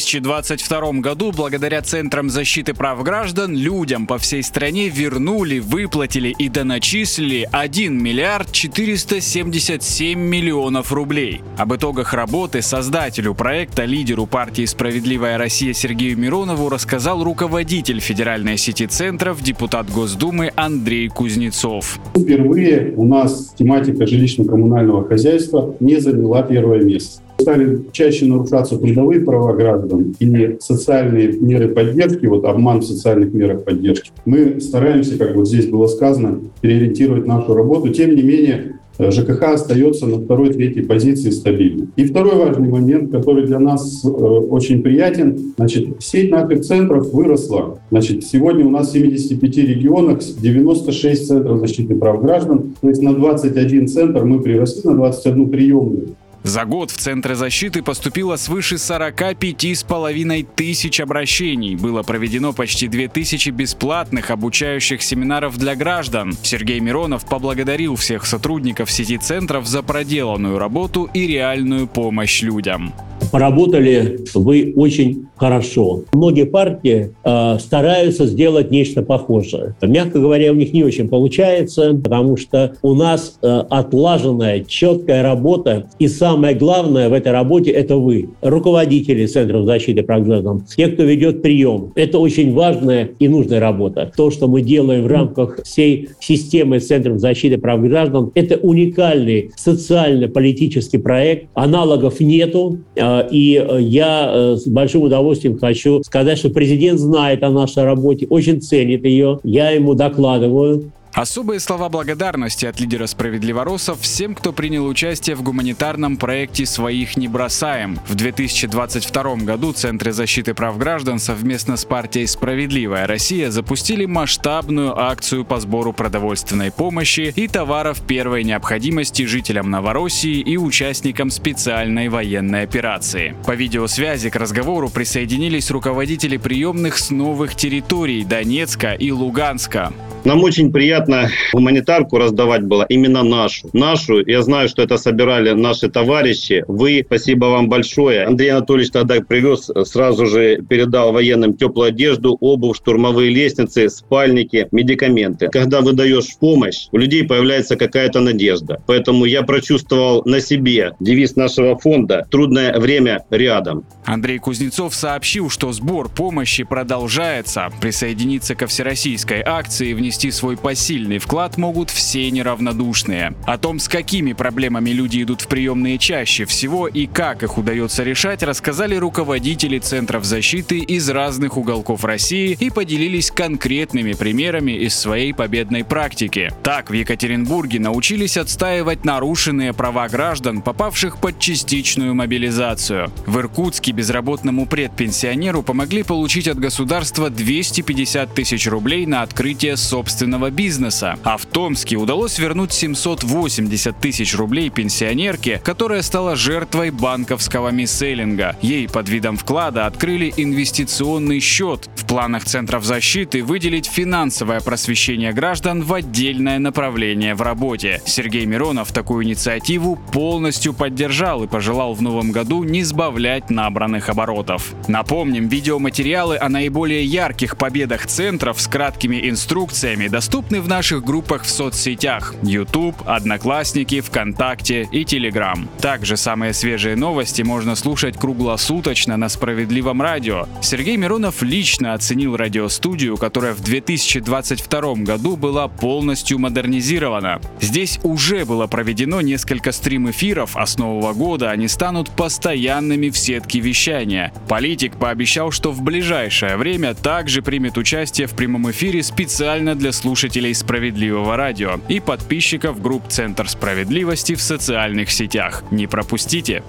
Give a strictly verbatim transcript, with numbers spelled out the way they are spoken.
две тысячи двадцать втором году благодаря Центрам защиты прав граждан людям по всей стране вернули, выплатили и доначислили один миллиард четыреста семьдесят семь миллионов рублей. Об итогах работы создателю проекта, лидеру партии «Справедливая Россия» Сергею Миронову рассказал руководитель федеральной сети центров, депутат Госдумы Андрей Кузнецов. Впервые у нас тематика жилищно-коммунального хозяйства не заняла первое место. Стали чаще нарушаться трудовые права граждан и социальные меры поддержки, вот обман в социальных мерах поддержки. Мы стараемся, как вот здесь было сказано, переориентировать нашу работу. Тем не менее, ЖКХ остается на второй-третьей позиции стабильно. И второй важный момент, который для нас э, очень приятен, значит, сеть наших центров выросла. Значит, сегодня у нас в семидесяти пяти регионах девяносто шесть центров защиты прав граждан, то есть на двадцать один центр мы приросли, на двадцать одну приемную. За год в Центры защиты поступило свыше сорок пять с половиной тысяч обращений. Было проведено почти две тысячи бесплатных обучающих семинаров для граждан. Сергей Миронов поблагодарил всех сотрудников сети центров за проделанную работу и реальную помощь людям. Поработали вы очень хорошо. Многие партии э, стараются сделать нечто похожее. Мягко говоря, у них не очень получается, потому что у нас э, отлаженная, четкая работа. И самое главное в этой работе – это вы, руководители Центров защиты прав граждан, те, кто ведет прием. Это очень важная и нужная работа. То, что мы делаем в рамках всей системы Центров защиты прав граждан, это уникальный социально-политический проект. Аналогов нету. И я с большим удовольствием хочу сказать, что президент знает о нашей работе, очень ценит ее. Я ему докладываю. Особые слова благодарности от лидера «Справедливороссов» всем, кто принял участие в гуманитарном проекте «Своих не бросаем». В две тысячи двадцать втором году Центры защиты прав граждан совместно с партией «Справедливая Россия» запустили масштабную акцию по сбору продовольственной помощи и товаров первой необходимости жителям Новороссии и участникам специальной военной операции. По видеосвязи к разговору присоединились руководители приемных с новых территорий Донецка и Луганска. Нам очень приятно гуманитарку раздавать было, именно нашу. Нашу, я знаю, что это собирали наши товарищи. Вы, спасибо вам большое. Андрей Анатольевич тогда привез, сразу же передал военным теплую одежду, обувь, штурмовые лестницы, спальники, медикаменты. Когда вы даешь помощь, у людей появляется какая-то надежда. Поэтому я прочувствовал на себе девиз нашего фонда «Трудное время рядом». Андрей Кузнецов сообщил, что сбор помощи продолжается. Присоединиться ко всероссийской акции в внести свой посильный вклад могут все неравнодушные. О том, с какими проблемами люди идут в приемные чаще всего и как их удается решать, рассказали руководители центров защиты из разных уголков России и поделились конкретными примерами из своей победной практики. Так, в Екатеринбурге научились отстаивать нарушенные права граждан, попавших под частичную мобилизацию. В Иркутске безработному предпенсионеру помогли получить от государства двести пятьдесят тысяч рублей на открытие собственного собственного бизнеса. А в Томске удалось вернуть семьсот восемьдесят тысяч рублей пенсионерке, которая стала жертвой банковского мисселлинга. Ей под видом вклада открыли инвестиционный счет. В планах Центров защиты выделить финансовое просвещение граждан в отдельное направление в работе. Сергей Миронов такую инициативу полностью поддержал и пожелал в новом году не сбавлять набранных оборотов. Напомним, видеоматериалы о наиболее ярких победах Центров с краткими инструкциями доступны в наших группах в соцсетях YouTube, Одноклассники, ВКонтакте и Telegram. Также самые свежие новости можно слушать круглосуточно на Справедливом радио. Сергей Миронов лично оценил радиостудию, которая в две тысячи двадцать втором году была полностью модернизирована. Здесь уже было проведено несколько стрим-эфиров, а с нового года они станут постоянными в сетке вещания. Политик пообещал, что в ближайшее время также примет участие в прямом эфире специально для слушателей Справедливого радио и подписчиков групп Центр справедливости в социальных сетях. Не пропустите!